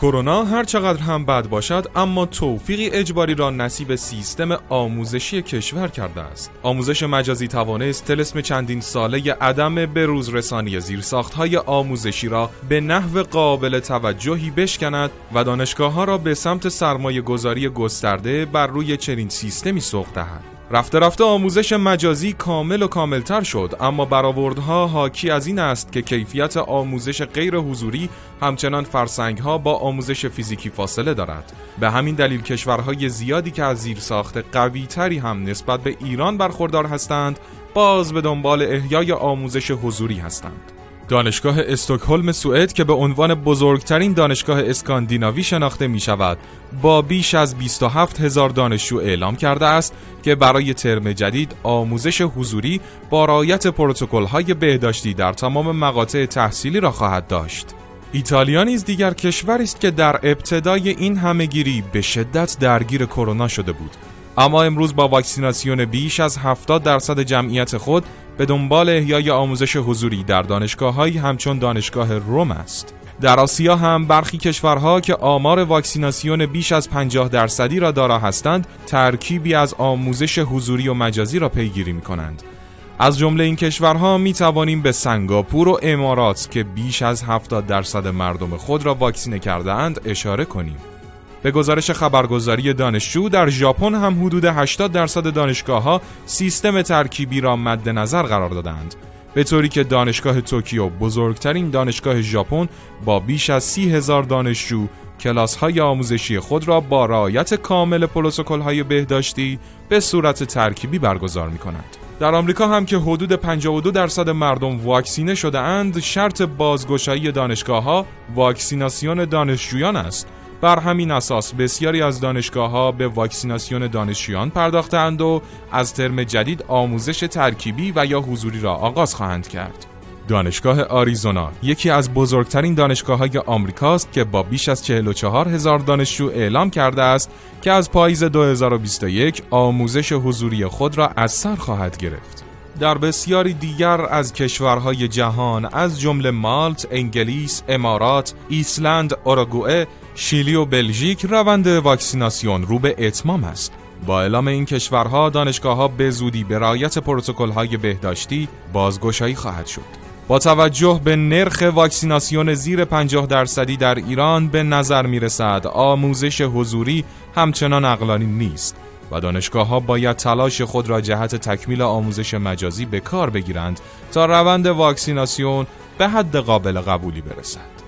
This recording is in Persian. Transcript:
کرونا هر چقدر هم بد باشد اما توفیقی اجباری را نصیب سیستم آموزشی کشور کرده است. آموزش مجازی توانست طلسم چندین ساله عدم بروز رسانی زیرساخت‌های آموزشی را به نحو قابل توجهی بشکند و دانشگاه‌ها را به سمت سرمایه‌گذاری گسترده بر روی چنین سیستمی سوق دهد. رفته رفته آموزش مجازی کامل و کاملتر شد، اما برآوردها حاکی از این است که کیفیت آموزش غیر حضوری همچنان فرسنگها با آموزش فیزیکی فاصله دارد. به همین دلیل کشورهای زیادی که از زیرساخت قوی‌تری هم نسبت به ایران برخوردار هستند، باز به دنبال احیای آموزش حضوری هستند. دانشگاه استکهلم سوئد که به عنوان بزرگترین دانشگاه اسکاندیناوی شناخته می شود، با بیش از 27,000 دانشجو اعلام کرده است که برای ترم جدید آموزش حضوری با رعایت پروتکل‌های بهداشتی در تمام مقاطع تحصیلی را خواهد داشت. ایتالیا نیز دیگر کشوری است که در ابتدای این همه‌گیری به شدت درگیر کرونا شده بود، اما امروز با واکسیناسیون بیش از 70% جمعیت خود به دنبال احیای آموزش حضوری در دانشگاه‌هایی همچون دانشگاه روم است. در آسیا هم برخی کشورها که آمار واکسیناسیون بیش از 50% را دارا هستند، ترکیبی از آموزش حضوری و مجازی را پیگیری می‌کنند. از جمله این کشورها می توانیم به سنگاپور و امارات که بیش از 70% مردم خود را واکسینه کرده اند اشاره کنیم. به گزارش خبرگزاری دانشجو، در ژاپن هم حدود 80% دانشگاه‌ها سیستم ترکیبی را مد نظر قرار دادند، به طوری که دانشگاه توکیو، بزرگترین دانشگاه ژاپن، با بیش از 30,000 دانشجو کلاس‌های آموزشی خود را با رعایت کامل پروتکل‌های بهداشتی به صورت ترکیبی برگزار می‌کند. در آمریکا هم که حدود 52% مردم واکسینه شده اند، شرط بازگشایی دانشگاه‌ها واکسیناسیون دانشجویان است. بر همین اساس بسیاری از دانشگاه‌ها به واکسیناسیون دانشجویان پرداختند و از ترم جدید آموزش ترکیبی و یا حضوری را آغاز خواهند کرد. دانشگاه آریزونا یکی از بزرگترین دانشگاه‌های آمریکاست که با بیش از 44,000 دانشجو اعلام کرده است که از پاییز 2021 آموزش حضوری خود را از سر خواهد گرفت. در بسیاری دیگر از کشورهای جهان از جمله مالت، انگلیس، امارات، ایسلند، اوروگوئه، شیلی و بلژیک روند واکسیناسیون رو به اتمام است. با اعلام این کشورها دانشگاه‌ها به زودی به رعایت پروتکل‌های بهداشتی بازگشایی خواهد شد. با توجه به نرخ واکسیناسیون زیر 50% در ایران به نظر می‌رسد آموزش حضوری همچنان عقلانی نیست و دانشگاه‌ها باید تلاش خود را جهت تکمیل آموزش مجازی به کار بگیرند تا روند واکسیناسیون به حد قابل قبولی برسد.